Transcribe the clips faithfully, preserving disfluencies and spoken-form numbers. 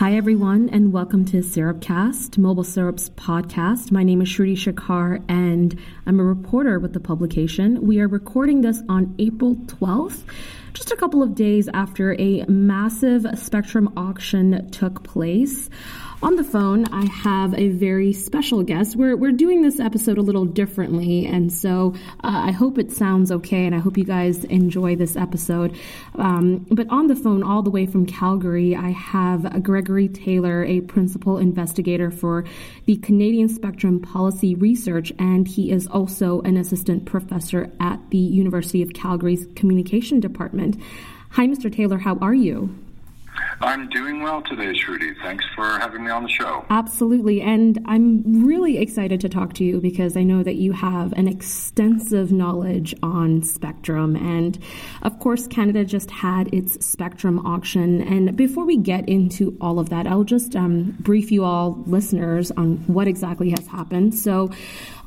Hi, everyone, and welcome to SyrupCast, Mobile Syrup's podcast. My name is Shruti Shakar, and I'm a reporter with the publication. We are recording this on April twelfth, just a couple of days after a massive spectrum auction took place. On the phone, I have a very special guest. We're we're doing this episode a little differently, and so uh, I hope it sounds okay, and I hope you guys enjoy this episode. Um, but on the phone, all the way from Calgary, I have Gregory Taylor, a principal investigator for the Canadian Spectrum Policy Research, and he is also an assistant professor at the University of Calgary's Communication Department. Hi, Mister Taylor, how are you? I'm doing well today, Shruti. Thanks for having me on the show. Absolutely. And I'm really excited to talk to you because I know that you have an extensive knowledge on spectrum. And of course, Canada just had its spectrum auction. And before we get into all of that, I'll just um, brief you all listeners on what exactly has happened. So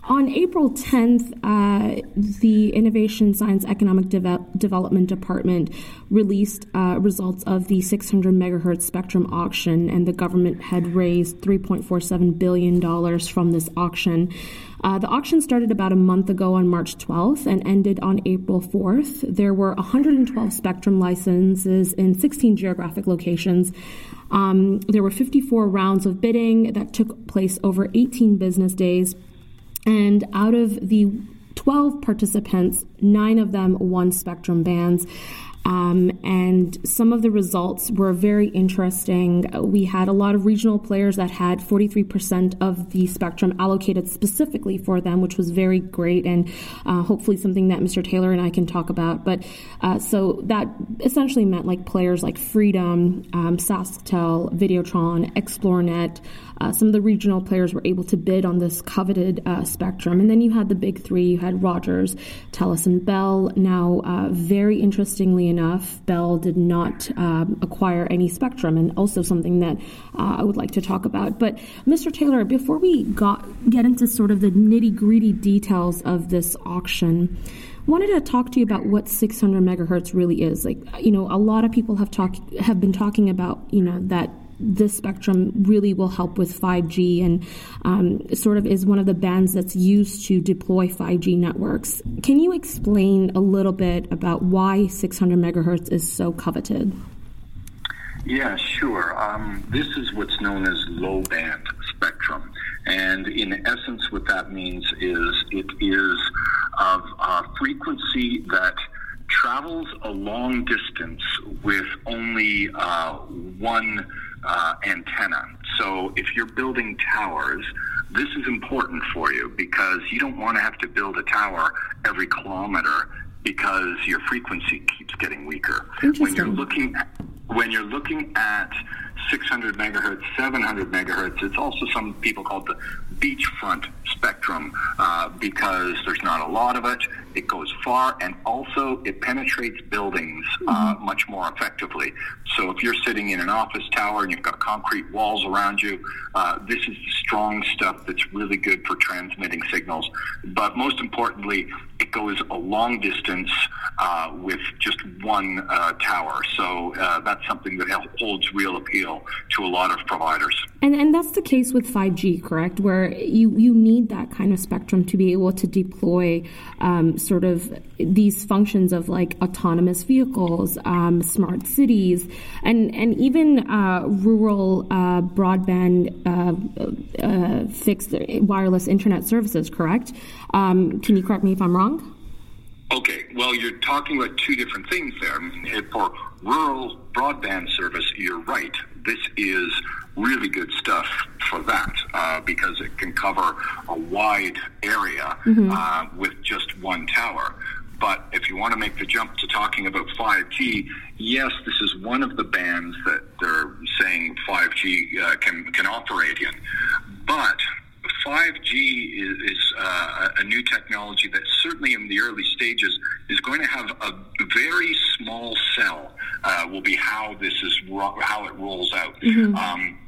on April tenth, uh, the Innovation, Science, Economic Deve- Development Department released uh, results of the six hundred megahertz spectrum auction, and the government had raised three point four seven billion dollars from this auction. Uh, the auction started about a month ago on March twelfth and ended on April fourth. There were one hundred twelve spectrum licenses in sixteen geographic locations. Um, there were fifty-four rounds of bidding that took place over eighteen business days. And out of the twelve participants, nine of them won spectrum bands. Um, and some of the results were very interesting. We had a lot of regional players that had forty-three percent of the spectrum allocated specifically for them, which was very great and uh, hopefully something that Mister Taylor and I can talk about. But uh, so that essentially meant like players like Freedom, um, SaskTel, Videotron, ExploreNet. Uh, some of the regional players were able to bid on this coveted uh, spectrum. And then you had the big three. You had Rogers, Telus, and Bell. Now, uh, very interestingly enough, Bell did not um, acquire any spectrum, and also something that uh, I would like to talk about. But, Mister Taylor, before we got, get into sort of the nitty-gritty details of this auction, wanted to talk to you about what six hundred megahertz really is. Like, you know, a lot of people have talk, have been talking about, you know, that this spectrum really will help with five G and um, sort of is one of the bands that's used to deploy five G networks. Can you explain a little bit about why six hundred megahertz is so coveted? Yeah, sure. Um, this is what's known as low band spectrum. And in essence, what that means is it is of a frequency that travels a long distance with only uh, one uh, antenna. So if you're building towers, this is important for you because you don't want to have to build a tower every kilometer because your frequency keeps getting weaker. When you're looking at, when you're looking at six hundred megahertz, seven hundred megahertz, it's also some people call the beachfront spectrum uh, because there's not a lot of it. It goes far, and also it penetrates buildings uh, much more effectively. So if you're sitting in an office tower and you've got concrete walls around you, uh, this is the strong stuff that's really good for transmitting signals. But most importantly, it goes a long distance uh, with just one uh, tower. So uh, that's something that holds real appeal to a lot of providers. And and that's the case with five G, correct? Where you, you need that kind of spectrum to be able to deploy um, sort of these functions of like autonomous vehicles, um, smart cities, and, and even uh, rural uh, broadband uh, uh, fixed wireless internet services, correct? Um, can you correct me if I'm wrong? Okay, well, you're talking about two different things there. For rural broadband service, you're right. This is really good stuff for that uh, because it can cover a wide area mm-hmm. uh, with just one tower. But if you want to make the jump to talking about five G, yes, this is one of the bands that they're saying five G uh, can, can operate in. But five G is, is uh, a new technology that certainly in the early stages is going to have a very small cell uh, will be how this is, ro- how it rolls out. Mm-hmm. Um,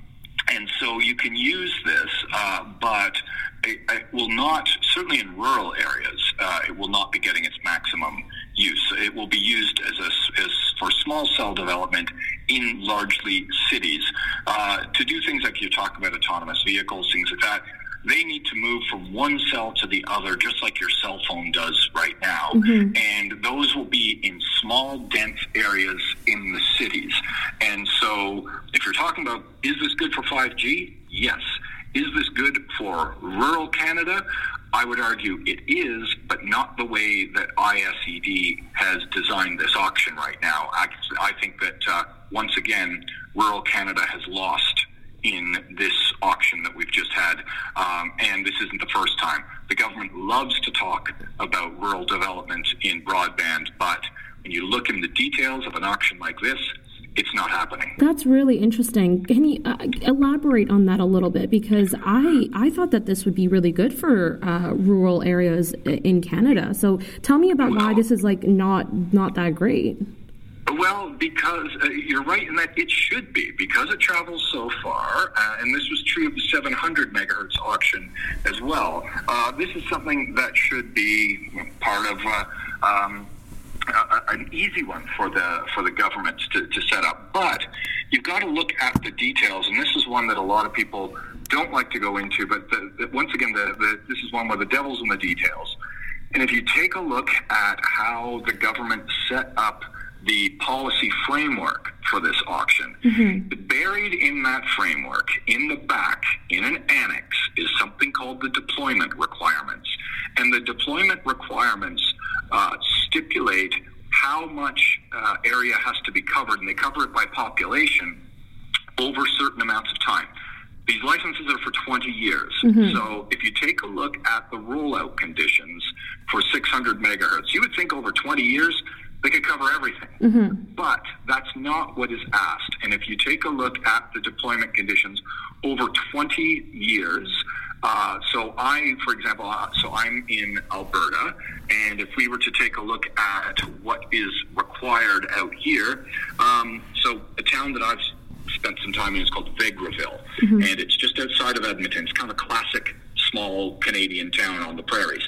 and so you can use this, uh, but it, it will not, certainly in rural areas, uh, it will not be getting its maximum use. It will be used as a, as for small cell development in largely cities uh, to do things like you talk about autonomous vehicles, things like that. They need to move from one cell to the other, just like your cell phone does right now. Mm-hmm. And those will be in small, dense areas in the cities. And so if you're talking about, is this good for five G? Yes. Is this good for rural Canada? I would argue it is, but not the way that I S E D has designed this auction right now. I, I think that, uh, once again, rural Canada has lost in this auction that we've just had, um, and this isn't the first time. The government loves to talk about rural development in broadband, but when you look in the details of an auction like this, it's not happening. That's really interesting. Can you uh, elaborate on that a little bit? Because I, I thought that this would be really good for uh, rural areas in Canada. So tell me about well, why this is like not not that great. Well, because uh, you're right in that it should be, because it travels so far, uh, and this was true of the seven hundred megahertz auction as well. Uh, this is something that should be part of uh, um, uh, an easy one for the for the government to, to set up. But you've got to look at the details, and this is one that a lot of people don't like to go into, but the, the, once again, the, the, this is one where the devil's in the details. And if you take a look at how the government set up the policy framework for this auction. Mm-hmm. Buried in that framework, in the back, in an annex, is something called the deployment requirements. And the deployment requirements uh, stipulate how much uh, area has to be covered, and they cover it by population over certain amounts of time. These licenses are for twenty years. Mm-hmm. So if you take a look at the rollout conditions for six hundred megahertz, you would think over twenty years, they could cover everything, mm-hmm. but that's not what is asked. And if you take a look at the deployment conditions over twenty years, uh, so I, for example, uh, so I'm in Alberta, and if we were to take a look at what is required out here, um, so a town that I've spent some time in is called Vegreville, mm-hmm. and it's just outside of Edmonton. It's kind of a classic small Canadian town on the prairies.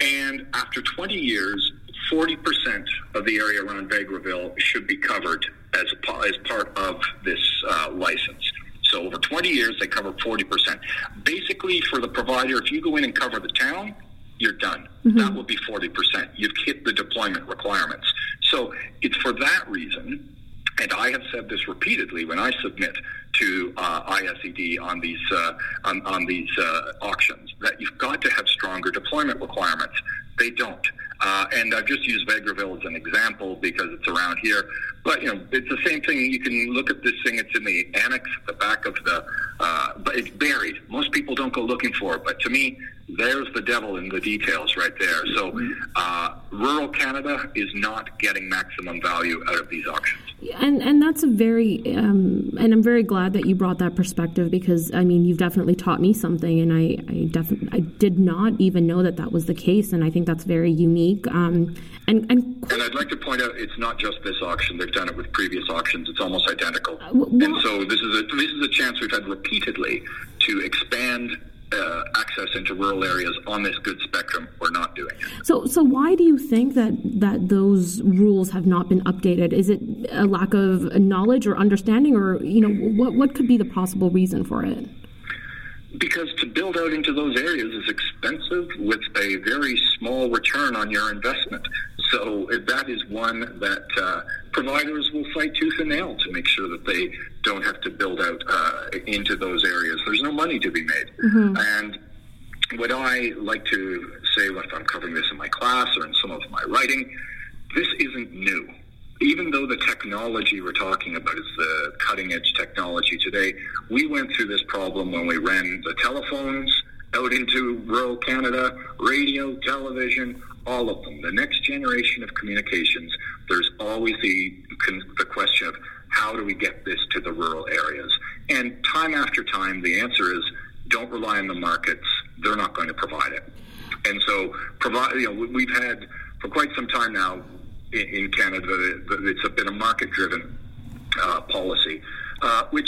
And after twenty years, forty percent of the area around Vegreville should be covered as a, as part of this uh, license. So over twenty years, they cover forty percent. Basically, for the provider, if you go in and cover the town, you're done. Mm-hmm. That will be forty percent. You've hit the deployment requirements. So it's for that reason, and I have said this repeatedly when I submit to uh, I S E D on these uh, on, on these uh, auctions, that you've got to have stronger deployment requirements. They don't. Uh, and I've just used Vegreville as an example because it's around here. But, you know, it's the same thing. You can look at this thing. It's in the annex at the back of the uh, – but it's buried. Most people don't go looking for it. But to me, there's the devil in the details right there. So uh, rural Canada is not getting maximum value out of these auctions. And and that's a very um, – and I'm very glad that you brought that perspective because, I mean, you've definitely taught me something. And I, I, def- I did not even know that that was the case. And I think that's very unique. Um, and, and, and I'd like to point out, it's not just this auction. They've done it with previous auctions. It's almost identical. Uh, well, and so this is a this is a chance we've had repeatedly to expand uh, access into rural areas on this good spectrum. We're not doing it. So, so why do you think that that those rules have not been updated? Is it a lack of knowledge or understanding, or you know, what what could be the possible reason for it? Because to build out into those areas is expensive with a very small return on your investment. So that is one that uh, providers will fight tooth and nail to make sure that they don't have to build out uh, into those areas. There's no money to be made. Mm-hmm. And what I like to say, if I'm covering this in my class or in some of my writing, this isn't new. even though the technology we're talking about is the cutting-edge technology today, we went through this problem when we ran the telephones out into rural Canada, radio, television, all of them. The next generation of communications, there's always the, the question of how do we get this to the rural areas? And time after time, the answer is don't rely on the markets. They're not going to provide it. And so provide, you know, we've had for quite some time now in Canada, it's been a market-driven uh, policy, uh, which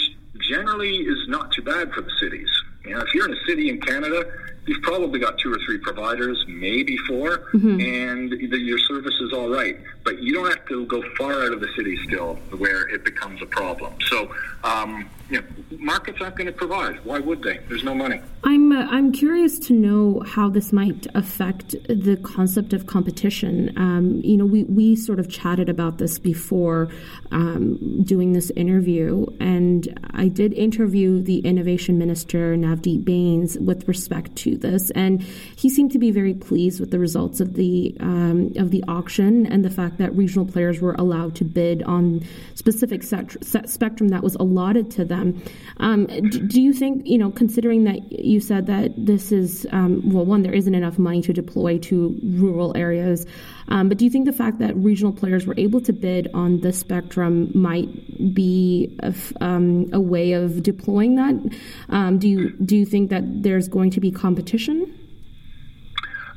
generally is not too bad for the cities. You know, if you're in a city in Canada, you've probably got two or three providers, maybe four, mm-hmm. and the, your service is all right. But you don't have to go far out of the city still where it becomes a problem. So um, you know, markets aren't going to provide. Why would they? There's no money. I'm uh, I'm curious to know how this might affect the concept of competition. Um, you know, we, we sort of chatted about this before um, doing this interview, and I did interview the Innovation Minister, Navdeep Bains, with respect to this, and he seemed to be very pleased with the results of the um, of the auction and the fact that regional players were allowed to bid on specific set, set spectrum that was allotted to them. Um, do, do you think, you know, considering that you said that this is, um, well, one, there isn't enough money to deploy to rural areas, um, but do you think the fact that regional players were able to bid on this spectrum might be a, um, a way of deploying that? Um, do you do you think that there's going to be competition?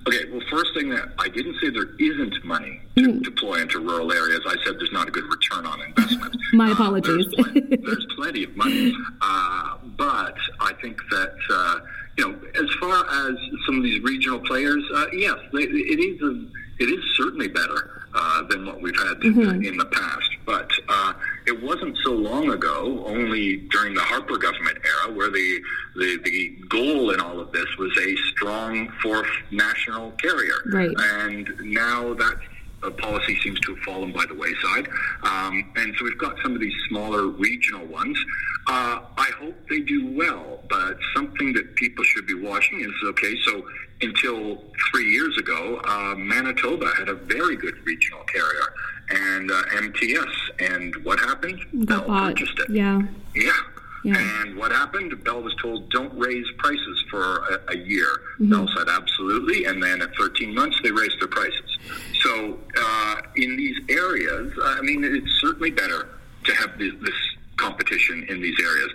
Okay, well, first thing that I didn't say there isn't money to mm. deploy into rural areas. I said there's not a good return on investment. My apologies. Uh, there's, plenty, there's plenty of money. Uh, but I think that, uh, you know, as far as some of these regional players, uh, yes, they, it is a, it is certainly better uh, than what we've had mm-hmm. in the past. But uh, it wasn't so long ago, only during the Harper government era, where the, the, the goal in all of this was a strong fourth national carrier. Right. And now that uh, policy seems to have fallen by the wayside. Um, and so we've got some of these smaller regional ones. Uh, I hope they do well, but something that people should be watching is, okay, so until three years ago, uh, Manitoba had a very good regional carrier. And uh, M T S, and what happened? Bell purchased it. Yeah. yeah, yeah. And what happened? Bell was told, don't raise prices for a, a year. Mm-hmm. Bell said, absolutely, and then at thirteen months, they raised their prices. So uh, in these areas, I mean, it's certainly better to have this, this competition in these areas.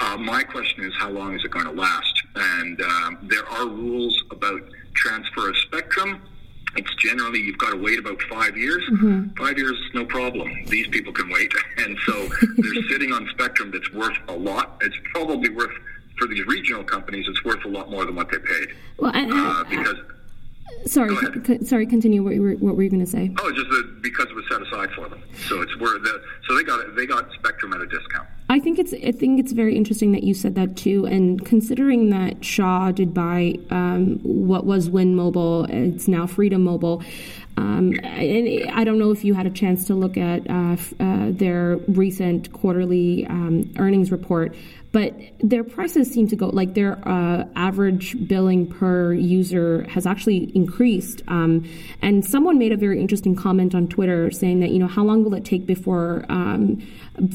Uh, my question is, how long is it going to last? And um, there are rules about transfer of spectrum. It's generally, you've got to wait about five years. Mm-hmm. Five years, no problem. These people can wait. And so they're sitting on spectrum that's worth a lot. It's probably worth, for these regional companies, it's worth a lot more than what they paid. Well, and, and, uh, because... Sorry, co- sorry. Continue. What were, what were you going to say? Oh, just the, because it was set aside for them. So it's where the so they got they got spectrum at a discount. I think it's I think it's very interesting that you said that too. And considering that Shaw did buy um, what was Wind Mobile, it's now Freedom Mobile. Um, and I don't know if you had a chance to look at uh, uh, their recent quarterly um, earnings report, but their prices seem to go, like their uh, average billing per user has actually increased. Um, and someone made a very interesting comment on Twitter saying that, you know, how long will it take before um,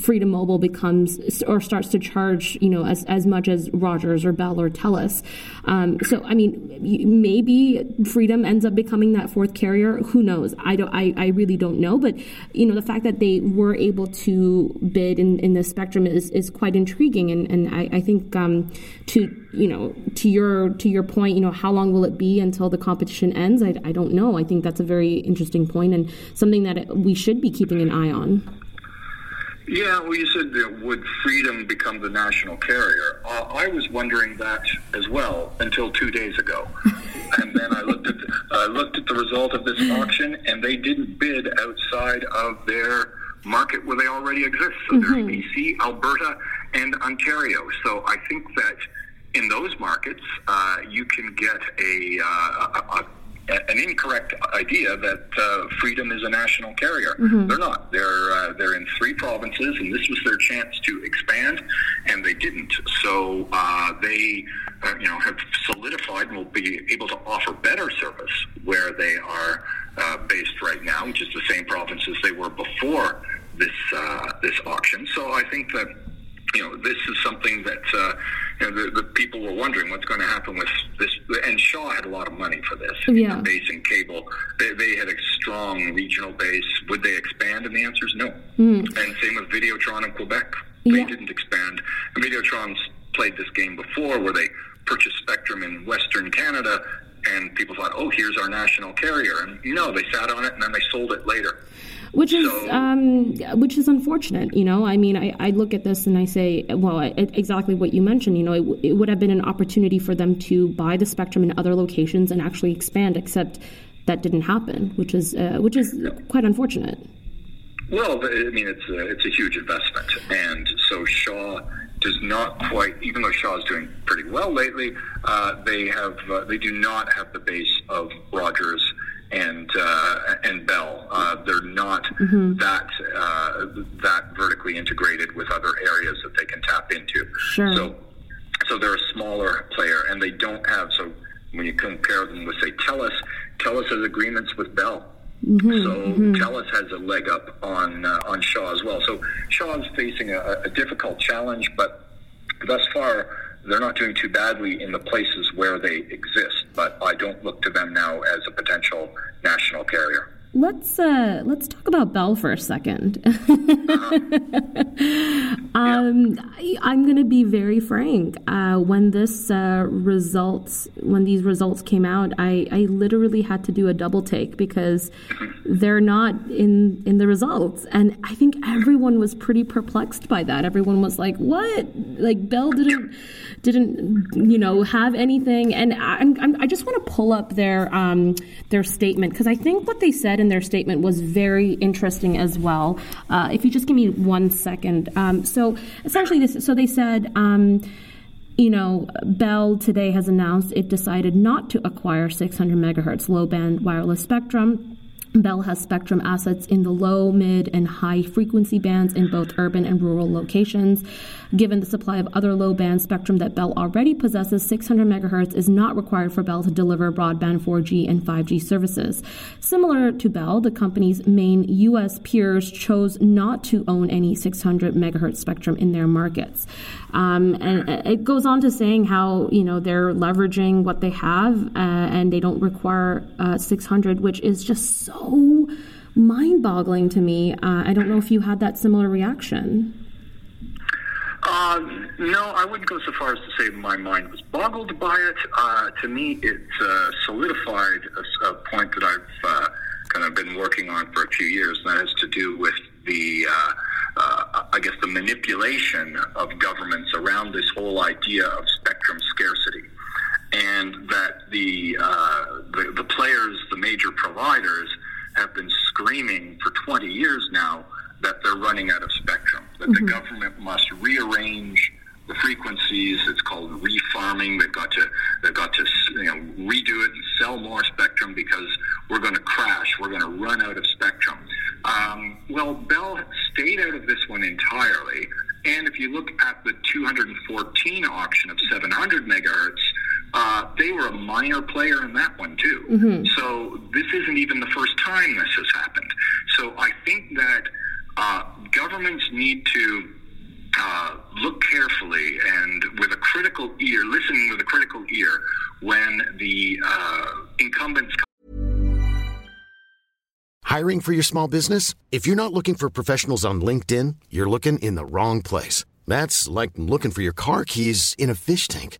Freedom Mobile becomes or starts to charge, you know, as, as much as Rogers or Bell or Telus? Um, so, I mean, maybe Freedom ends up becoming that fourth carrier. Who knows? I don't. I, I really don't know. But, you know, the fact that they were able to bid in, in this spectrum is, is quite intriguing. And, and I, I think um, to, you know, to your to your point, you know, how long will it be until the competition ends? I, I don't know. I think that's a very interesting point and something that we should be keeping an eye on. Yeah, well, you said, you know, would Freedom become the national carrier? Uh, I was wondering that as well until two days ago. And then I looked at the, I looked at the result of this auction, and they didn't bid outside of their market where they already exist. So mm-hmm. there's B C, Alberta, and Ontario. So I think that in those markets, uh, you can get a, uh, a, a an incorrect idea that uh, Freedom is a national carrier. Mm-hmm. They're not. They're uh, they're in three provinces, and this was their chance to expand, and they didn't. So uh, they, uh, you know, have solidified and will be able to offer better service where they are uh, based right now, which is the same province as they were before this uh, this auction. So I think that, you know, this is something that uh, you know, the, the people were wondering what's going to happen with this. And Shaw had a lot of money for this. Yeah. The base and cable, they, they had a strong regional base. Would they expand? And the answer is no. Mm. And same with Videotron in Quebec. They yeah. didn't expand. And Videotron's played this game before, where they purchased spectrum in Western Canada, and people thought, oh, here's our national carrier. And no, they sat on it, and then they sold it later. Which is so, um, which is unfortunate, you know. I mean, I, I look at this and I say, well, I, exactly what you mentioned, you know, it, it would have been an opportunity for them to buy the spectrum in other locations and actually expand, except that didn't happen, which is uh, which is quite unfortunate. Well, I mean, it's a, it's a huge investment. And so Shaw does not quite, even though Shaw is doing pretty well lately, uh, they have uh, they do not have the base of Rogers and uh, and Bell. Uh, they're not mm-hmm. that uh, that vertically integrated with other areas that they can tap into. Sure. So so they're a smaller player, and they don't have, so when you compare them with, say, Telus, Telus has agreements with Bell. Mm-hmm. So mm-hmm. Telus has a leg up on uh, on Shaw as well. So Shaw's facing a, a difficult challenge, but thus far they're not doing too badly in the places where they exist, but I don't look to them now as a potential national carrier. Let's uh, let's talk about Bell for a second. um, yeah. I, I'm going to be very frank. Uh, when this uh, results, when these results came out, I, I literally had to do a double take because they're not in in the results, and I think everyone was pretty perplexed by that. Everyone was like, "What? Like Bell didn't didn't you know have anything?" And I, I'm, I just want to pull up their um, their statement, because I think what they said in their statement was very interesting as well. Uh, if you just give me one second. Um, so essentially this, so they said, um, you know, Bell today has announced it decided not to acquire six hundred megahertz low band wireless spectrum. Bell has spectrum assets in the low, mid, and high frequency bands in both urban and rural locations. Given the supply of other low band spectrum that Bell already possesses, six hundred megahertz is not required for Bell to deliver broadband four G and five G services. Similar to Bell, the company's main U S peers chose not to own any six hundred megahertz spectrum in their markets. Um, and it goes on to saying how, you know, they're leveraging what they have uh, and they don't require uh, six hundred, which is just so Oh, mind-boggling to me. Uh, I don't know if you had that similar reaction. Uh, no, I wouldn't go so far as to say my mind was boggled by it. Uh, to me, it uh, solidified a, a point that I've uh, kind of been working on for a few years, and that has to do with the, uh, uh, I guess, the manipulation of governments around this whole idea of spectrum scarcity. And that the, uh, the the players, the major providers, have been screaming for twenty years now that they're running out of spectrum, that mm-hmm. the government must rearrange the frequencies. It's called refarming. They've got to they've got to you know redo it and sell more spectrum because we're going to crash. We're going to run out of spectrum. Um, well, Bell stayed out of this one entirely. And if you look at the two hundred fourteen auction of seven hundred megahertz, uh, they were a minor player in that one too. Mm-hmm. So this isn't even the first time this has happened. So I think that uh, governments need to uh, look carefully and with a critical ear, listen with a critical ear when the uh, incumbents come. Hiring for your small business? If you're not looking for professionals on LinkedIn, you're looking in the wrong place. That's like looking for your car keys in a fish tank.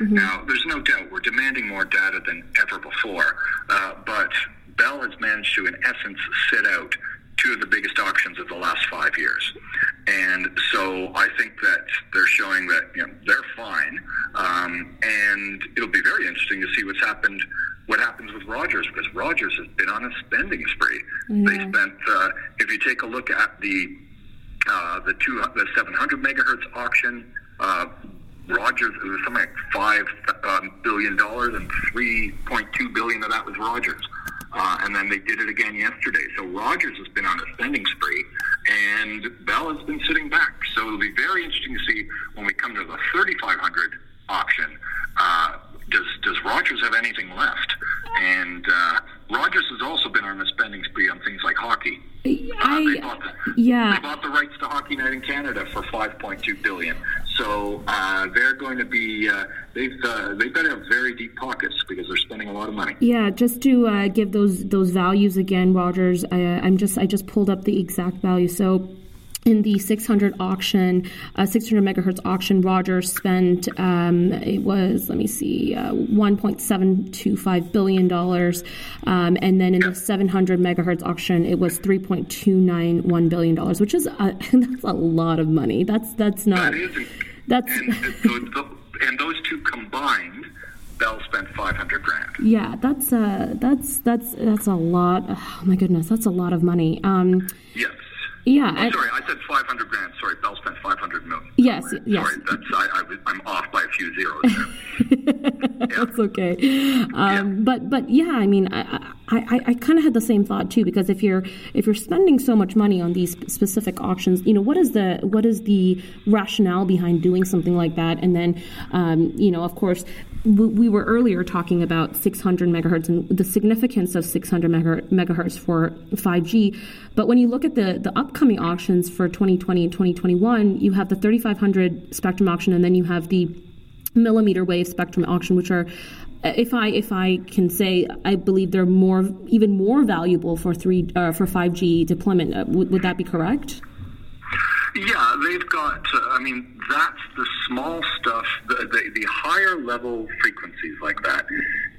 Mm-hmm. Now, there's no doubt we're demanding more data than ever before, uh, but Bell has managed to, in essence, sit out two of the biggest auctions of the last five years. And so I think that they're showing that you know, they're fine, um, and it'll be very interesting to see what's happened what happens with Rogers, because Rogers has been on a spending spree. Yeah. They spent, uh, if you take a look at the uh, the two the seven hundred megahertz auction, uh, Rogers, it was something like five um, billion dollars, and three point two billion of that was Rogers. Uh, and then they did it again yesterday. So Rogers has been on a spending spree, and Bell has been sitting back. So it'll be very interesting to see when we come to the thirty-five hundred auction. Uh, does does Rogers have anything left? And uh, Rogers has also been on a spending spree on things like hockey. Uh, they, bought the, yeah. they bought the rights to Hockey Night in Canada for five point two billion dollars. So uh, they're going to be uh, they've uh, they better have very deep pockets because they're spending a lot of money. Yeah, just to uh, give those those values again, Rogers. I, I'm just I just pulled up the exact value. So in the six hundred auction, uh, six hundred megahertz auction, Rogers spent um, it was let me see uh, one point seven two five billion dollars, um, and then in the seven hundred megahertz auction, it was three point two nine one billion dollars, which is a, that's a lot of money. That's that's not. That That's and, and those two combined, Bell spent five hundred grand. Yeah, that's uh, that's that's that's a lot. Oh my goodness, that's a lot of money. Um, yes. Yeah. Oh, I, sorry, I said five hundred grand. Sorry, Bell spent five hundred million. Yes. Sorry, yes. Sorry, that's I, I, I'm off by a few zeros there. Yeah. That's okay. Um, yeah. But but yeah, I mean, I I, I kind of had the same thought too, because if you're if you're spending so much money on these specific auctions, you know, what is the what is the rationale behind doing something like that? And then, um, you know, of course, we, we were earlier talking about six hundred megahertz and the significance of six hundred megahertz for five G. But when you look at the the upcoming auctions for twenty twenty and twenty twenty-one, you have the thirty-five hundred spectrum auction, and then you have the millimeter wave spectrum auction, which are, if I if I can say, I believe they're more even more valuable for three uh, for five G deployment. Uh, would, would that be correct? Yeah, they've got. Uh, I mean, that's the small stuff. The, the the higher level frequencies like that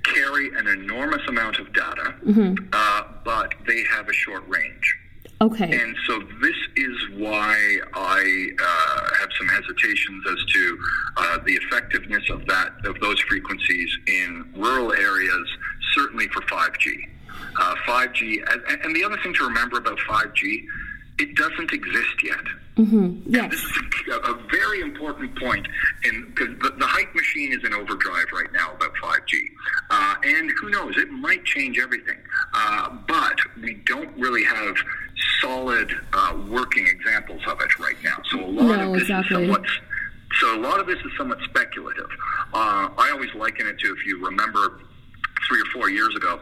carry an enormous amount of data, mm-hmm. uh, but they have a short range. Okay. And so this is why I uh, have some hesitations as to uh, the effectiveness of that of those frequencies in rural areas, certainly for five G. Uh, five G, and, and the other thing to remember about five G, it doesn't exist yet. Mm-hmm. Yes. And this is a, a very important point, because the, the hype machine is in overdrive right now about five G. Uh, and who knows, it might change everything. Uh, but we don't really have solid uh, working examples of it right now. So a lot no, of this exactly. is somewhat, so a lot of this is somewhat speculative. Uh, I always liken it to, if you remember three or four years ago,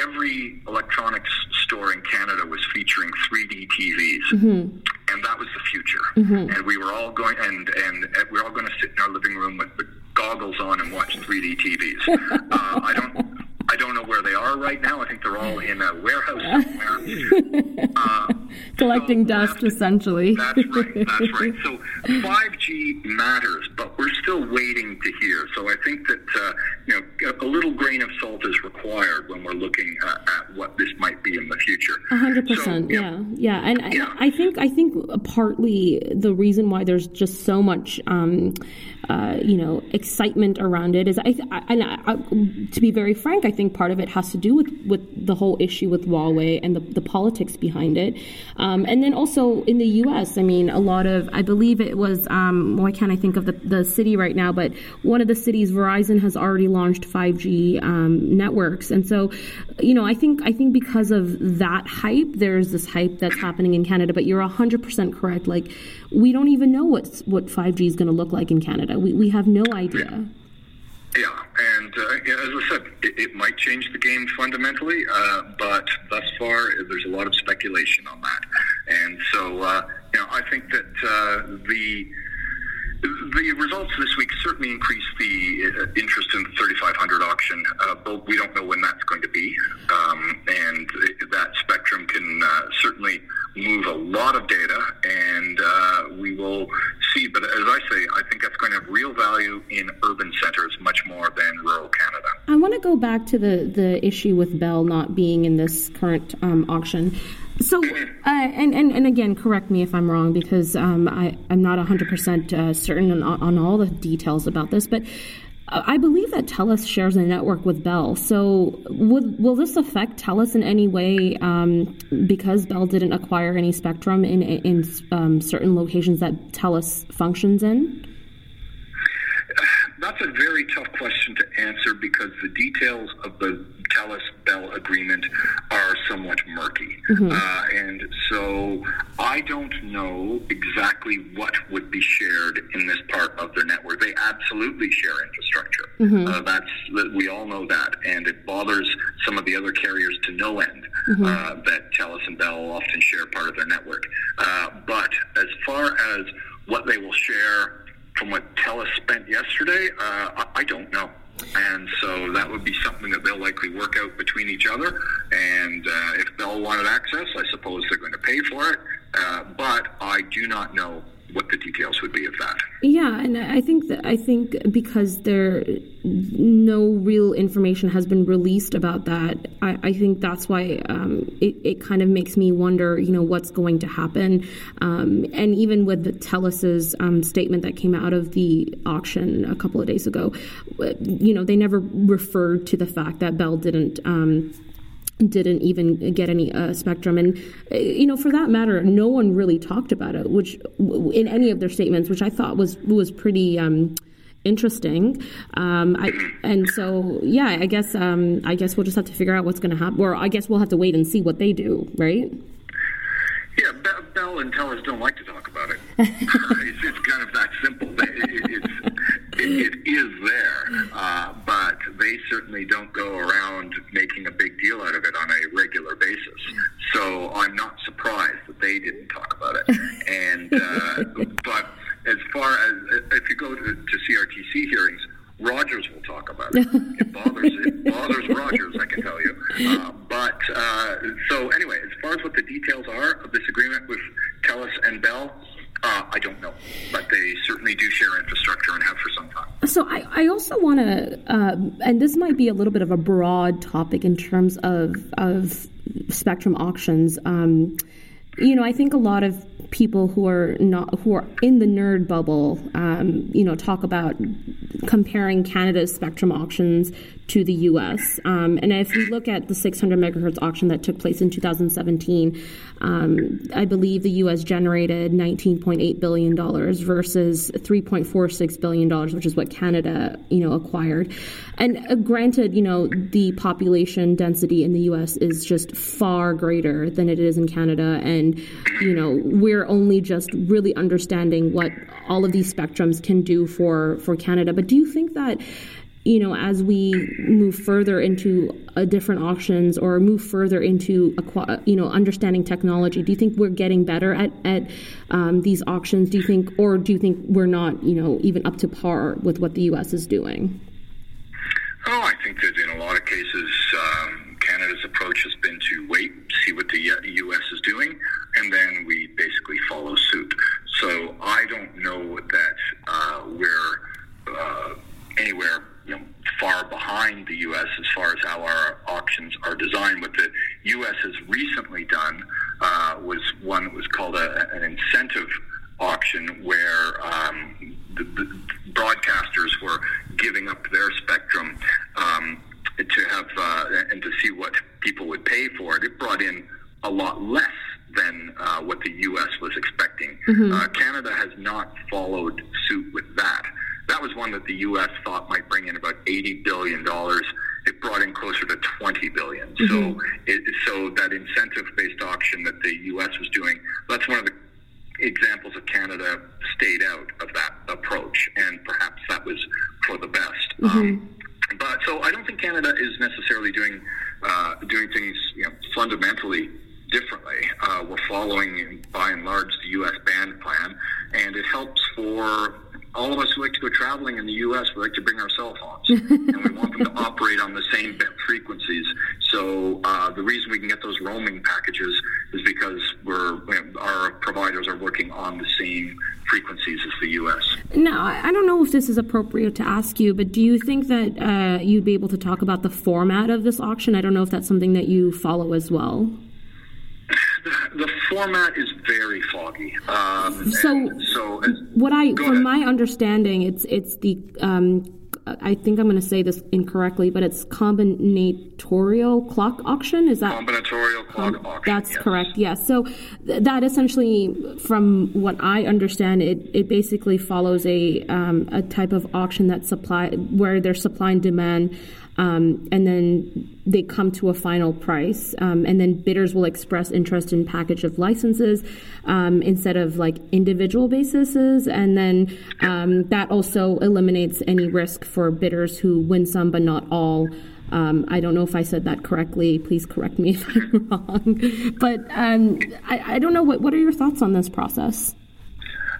every electronics store in Canada was featuring three D T Vs, mm-hmm. and that was the future. Mm-hmm. And we were all going, and, and we were all going to sit in our living room with the goggles on and watch three D T Vs. uh, I don't. I don't know where they are right now. I think they're all in a warehouse somewhere. Uh, Collecting so dust, that's, essentially. That's right. That's right. So five G matters, but we're still waiting to hear. So I think that uh, you know, a little grain of salt is required when we're looking uh, at what this might be in the future. A hundred percent. Yeah. Yeah. And yeah. I, I think I think partly the reason why there's just so much um, uh, you know excitement around it is, I, I and I, I, to be very frank, I think. Part of it has to do with, with the whole issue with Huawei and the, the politics behind it. Um, and then also in the U S, I mean, a lot of, I believe it was, um, why can't I think of the, the city right now, but one of the cities, Verizon has already launched five G um, networks. And so, you know, I think I think because of that hype, there's this hype that's happening in Canada, but you're one hundred percent correct. Like, we don't even know what's, what five G is going to look like in Canada. We, we have no idea. Yeah, and uh, as I said, it, it might change the game fundamentally, uh, but thus far, there's a lot of speculation on that. And so, uh, you know, I think that uh, the the results this week certainly increase the uh, interest in the thirty-five hundred auction, uh, but we don't know when that's going to be. Um, and that spectrum can uh, certainly move a lot of data, and uh, we will see. But as I say, I think that's going to have real value in urban centers much more than rural Canada. I want to go back to the, the issue with Bell not being in this current um, auction. So, uh, and, and, and again, correct me if I'm wrong, because um, I, I'm not one hundred percent uh, certain on, on all the details about this, but I believe that Telus shares a network with Bell. So would, will this affect Telus in any way um, because Bell didn't acquire any spectrum in, in um, certain locations that Telus functions in? That's a very tough question to answer because the details of the Telus-Bell agreement are somewhat murky. Mm-hmm. Uh, and so I don't know exactly what would be shared in this part of their network. They absolutely share infrastructure. Mm-hmm. Uh, that's we all know that. And it bothers some of the other carriers to no end mm-hmm. uh, that Telus and Bell often share part of their network. Uh, but as far as what they will share from what Telus spent yesterday, uh, I don't know. And so that would be something that they'll likely work out between each other. And uh, if Bell wanted access, I suppose they're going to pay for it. Uh, but I do not know what the details would be of that. Yeah, and I think that I think because there no real information has been released about that, I, I think that's why um, it, it kind of makes me wonder, you know, what's going to happen. Um, and even with the Telus's um, statement that came out of the auction a couple of days ago, you know, they never referred to the fact that Bell didn't um, didn't even get any uh, spectrum. And, you know, for that matter, no one really talked about it, which in any of their statements, which I thought was was pretty um, interesting. Um, I, and so, yeah, I guess um, I guess we'll just have to figure out what's going to happen, or I guess we'll have to wait and see what they do, right? Yeah, Bell and Telus don't like to talk about it. it's, it's kind of that simple. It, it, it's, it, it is there, uh, but they certainly don't go around making a big deal out of it on a regular basis. So I'm not surprised that they didn't talk about it. And uh, but as far as if you go to, to C R T C hearings, Rogers will talk about it. It bothers it bothers Rogers, I can tell you. Uh, but uh, so anyway, as far as what the details are of this agreement with Telus and Bell, uh, I don't know. But they certainly do share infrastructure and have for some time. So I, I also want to, uh, and this might be a little bit of a broad topic in terms of of spectrum auctions. Um, you know, I think a lot of people who are not who are in the nerd bubble, um, you know, talk about comparing Canada's spectrum auctions to the U S. Um, and if we look at the six hundred megahertz auction that took place in two thousand seventeen, um, I believe the U S generated nineteen point eight billion dollars versus three point four six billion dollars, which is what Canada, you know, acquired. And uh, granted, you know, the population density in the U S is just far greater than it is in Canada, and you know, we're only just really understanding what all of these spectrums can do for, for Canada. But do you think that, you know, as we move further into uh, different auctions or move further into, aqua- you know, understanding technology, do you think we're getting better at, at um, these auctions? Do you think, or do you think we're not, you know, even up to par with what the U S is doing? Oh, I think that in a lot of cases, um, Canada's approach has been to wait, see what the U S is doing, and then we basically follow suit. So I don't know that uh, we're uh, anywhere you know, far behind the U S as far as how our auctions are designed. What the U S has recently done uh, was one that was called a, an incentive auction where um, the, the broadcasters were giving up their spectrum um, to have uh, and to see what people would pay for it. It brought in a lot less than uh, what the U S was expecting. Mm-hmm. Uh, Canada has not followed suit with that. That was one that the U S thought might bring in about eighty billion dollars. It brought in closer to twenty billion dollars. Mm-hmm. So, it, so that incentive-based auction that the U S was doing, that's one of the examples of Canada stayed out of that approach, and perhaps that was for the best. Mm-hmm. Um, but so I don't think Canada is necessarily doing uh, doing things you know, fundamentally differently. Uh, we're following, by and large, the U S band plan, and it helps for all of us who like to go traveling in the U S. We like to bring our cell phones, and we want them to operate on the same frequencies. So uh, the reason we can get those roaming packages is because we're you know, our providers are working on the same frequencies as the U S. Now, I don't know if this is appropriate to ask you, but do you think that uh, you'd be able to talk about the format of this auction? I don't know if that's something that you follow as well. The format is very foggy. Um, so, so as, what I, from ahead. my understanding, it's it's the um, I think I'm going to say this incorrectly, but it's combinatorial clock auction. Is that combinatorial clock um, auction? That's yes. correct. Yes. Yeah. So th- that essentially, from what I understand, it, it basically follows a um, a type of auction that supply where there's supply and demand, um, and then they come to a final price, um, and then bidders will express interest in package of licenses um, instead of like individual bases, and then um, that also eliminates any risk for bidders who win some but not all. Um, I don't know if I said that correctly. Please correct me if I'm wrong. But um, I, I don't know. What, what are your thoughts on this process?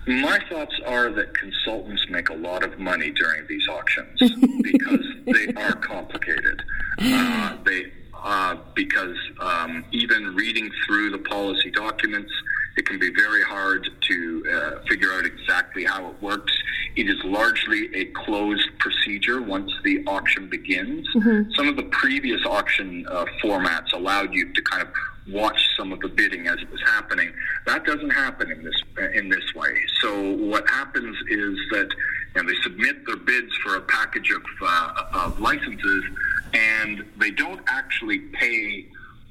My thoughts are that consultants make a lot of money during these auctions because they are complicated. Uh, they uh, because um, even reading through the policy documents, it can be very hard to uh, figure out exactly how it works. It is largely a closed procedure once the auction begins. Mm-hmm. Some of the previous auction uh, formats allowed you to kind of watch some of the bidding as it was happening. That doesn't happen in this in this way. So what happens is that you know, they submit their bids for a package of, uh, of licenses, and they don't actually pay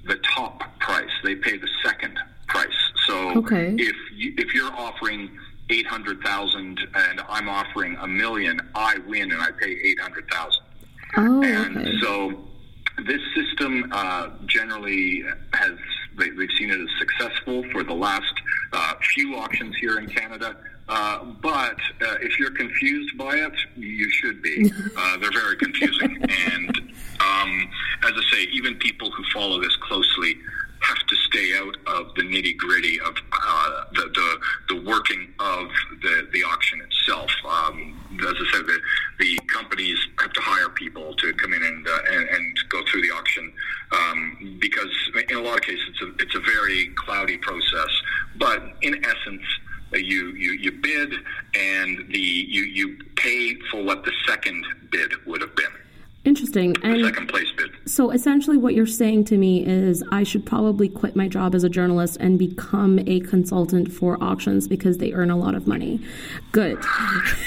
the top price. They pay the second price. So okay. if you, if you're offering eight hundred thousand and I'm offering a million, I win and I pay eight hundred thousand. Oh, and okay. so this system uh, generally has, they, they've seen it as successful for the last uh, few auctions here in Canada. Uh, but uh, if you're confused by it, you should be. Uh, they're very confusing. And um, as I say, even people who follow this closely have to stay out of the nitty-gritty of uh, the, the the working of the, the auction itself. Um, as I said, the, the companies have to hire people to come in and uh, and, and go through the auction um, because in a lot of cases it's a, it's a very cloudy process. But in essence, you you, you bid and the you, you pay for what the second bid would have been. Interesting. And second place bid. So essentially what you're saying to me is I should probably quit my job as a journalist and become a consultant for auctions because they earn a lot of money. Good.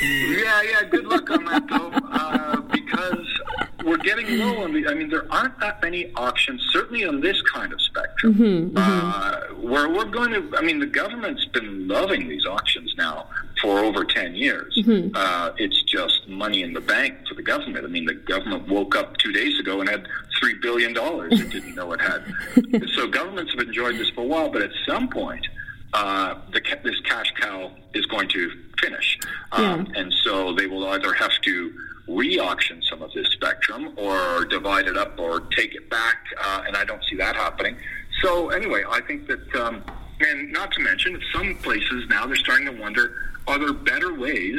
yeah, yeah. Good luck on that, though, uh, because we're getting low on the, I mean, there aren't that many auctions, certainly on this kind of spectrum, mm-hmm, mm-hmm. Uh, where we're going to, I mean, the government's been loving these auctions now for over ten years. Mm-hmm. Uh, it's just money in the bank for the government. I mean, the government woke up two days ago and had three billion dollars. It didn't know it had. So governments have enjoyed this for a while, but at some point, uh, the, this cash cow is going to finish. Um, yeah. And so they will either have to re-auction some of this spectrum or divide it up or take it back, uh, and I don't see that happening. So anyway, I think that, um, and not to mention, some places now they're starting to wonder, are there better ways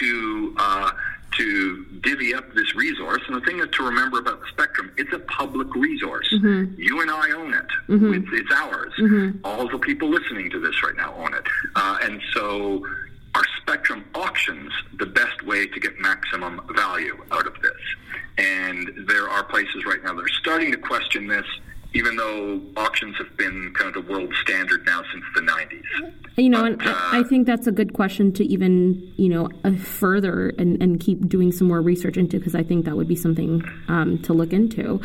to uh, to divvy up this resource? And the thing to remember about the spectrum, it's a public resource. Mm-hmm. You and I own it. Mm-hmm. It's, it's ours. Mm-hmm. All the people listening to this right now own it. Uh, and so are spectrum auctions the best way to get maximum value out of this? And there are places right now that are starting to question this, even though auctions have been kind of the world standard now since the nineties. You know, but, and I, uh, I think that's a good question to even, you know, uh, further and, and keep doing some more research into, because I think that would be something um, to look into.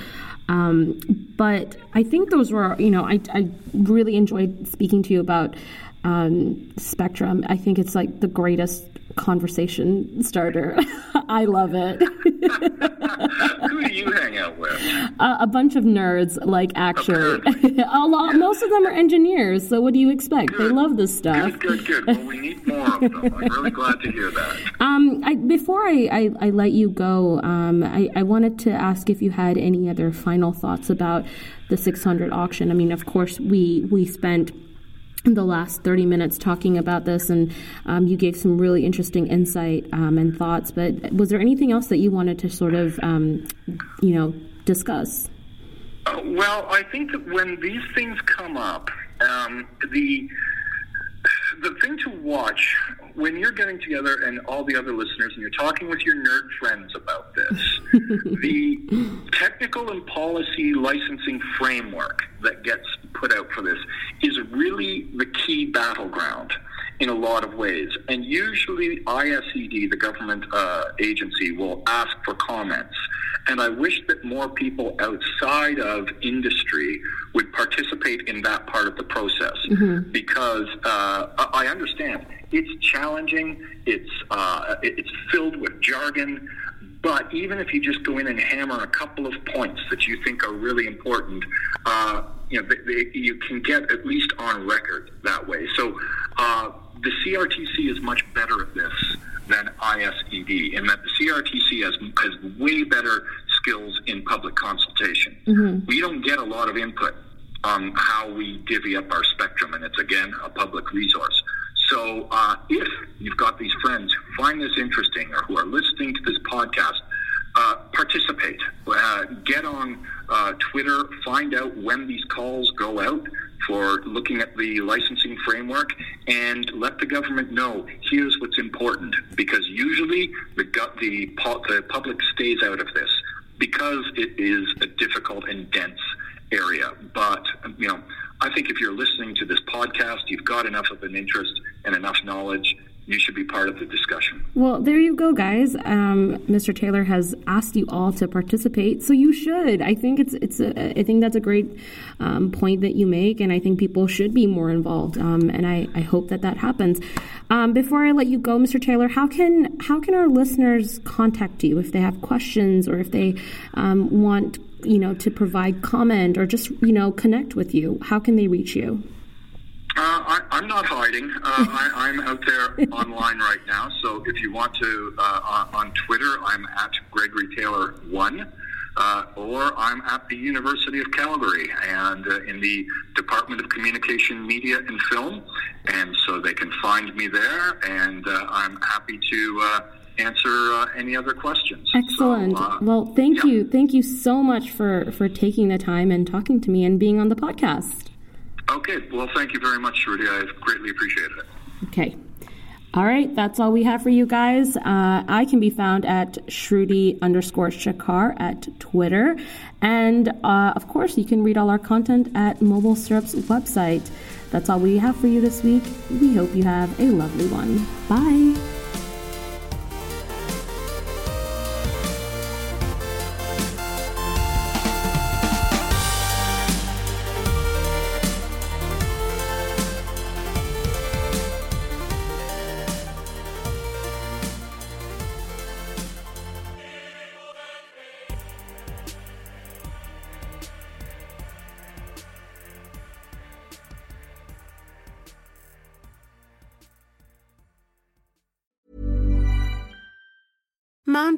Um, but I think those were, you know, I, I really enjoyed speaking to you about um, Spectrum. I think it's like the greatest conversation starter. I love it. Who do you hang out with? Uh, a bunch of nerds, like, actually. a lot, yeah. Most of them are engineers, so what do you expect? Good. They love this stuff. Good, good, good. Well, we need more of them. I'm really glad to hear that. Um, I, before I, I, I let you go, um, I, I wanted to ask if you had any other final thoughts about the six hundred auction. I mean, of course, we, we spent the last thirty minutes talking about this, and um, you gave some really interesting insight um, and thoughts, but was there anything else that you wanted to sort of, um, you know, discuss? Uh, well, I think that when these things come up, um, the the thing to watch when you're getting together and all the other listeners and you're talking with your nerd friends about this, the technical and policy licensing framework that gets put out for this is really the key battleground. in a lot of ways. And usually I S E D, the government uh, agency, will ask for comments. And I wish that more people outside of industry would participate in that part of the process, mm-hmm. because uh, I understand it's challenging, it's uh, it's filled with jargon, but even if you just go in and hammer a couple of points that you think are really important, uh, you know, they, they, you can get at least on record that way. So uh, the C R T C is much better at this than I S E D, in that the C R T C has, has way better skills in public consultation. Mm-hmm. We don't get a lot of input on how we divvy up our spectrum, and it's, again, a public resource. So uh, if you've got these friends who find this interesting or who are listening to this podcast, uh, participate. Uh, get on uh, Twitter, find out when these calls go out for looking at the licensing framework, and let the government know here's what's important, because usually the the, the public stays out of this because it is a difficult and dense area. But, you know, I think if you're listening to this podcast, you've got enough of an interest and enough knowledge, you should be part of the discussion. Well, there you go, guys. Um, Mister Taylor has asked you all to participate, so you should. I think it's it's. A, I think that's a great um, point that you make, and I think people should be more involved. Um, and I, I hope that that happens. Um, before I let you go, Mister Taylor, how can how can our listeners contact you if they have questions or if they um, want you know to provide comment or just you know connect with you? How can they reach you? Uh, I, I'm not hiding. Uh, I, I'm out there online right now. So if you want to, uh, on, on Twitter, I'm at Gregory Taylor one, uh, or I'm at the University of Calgary and uh, in the Department of Communication, Media and Film. And so they can find me there, and uh, I'm happy to uh, answer uh, any other questions. Excellent. So, uh, well, thank yeah. you. Thank you so much for, for taking the time and talking to me and being on the podcast. Okay. Well, thank you very much, Shruti. I greatly appreciate it. Okay. All right. That's all we have for you guys. Uh, I can be found at Shruti underscore Shakar at Twitter. And, uh, of course, you can read all our content at Mobile Syrup's website. That's all we have for you this week. We hope you have a lovely one. Bye. Mom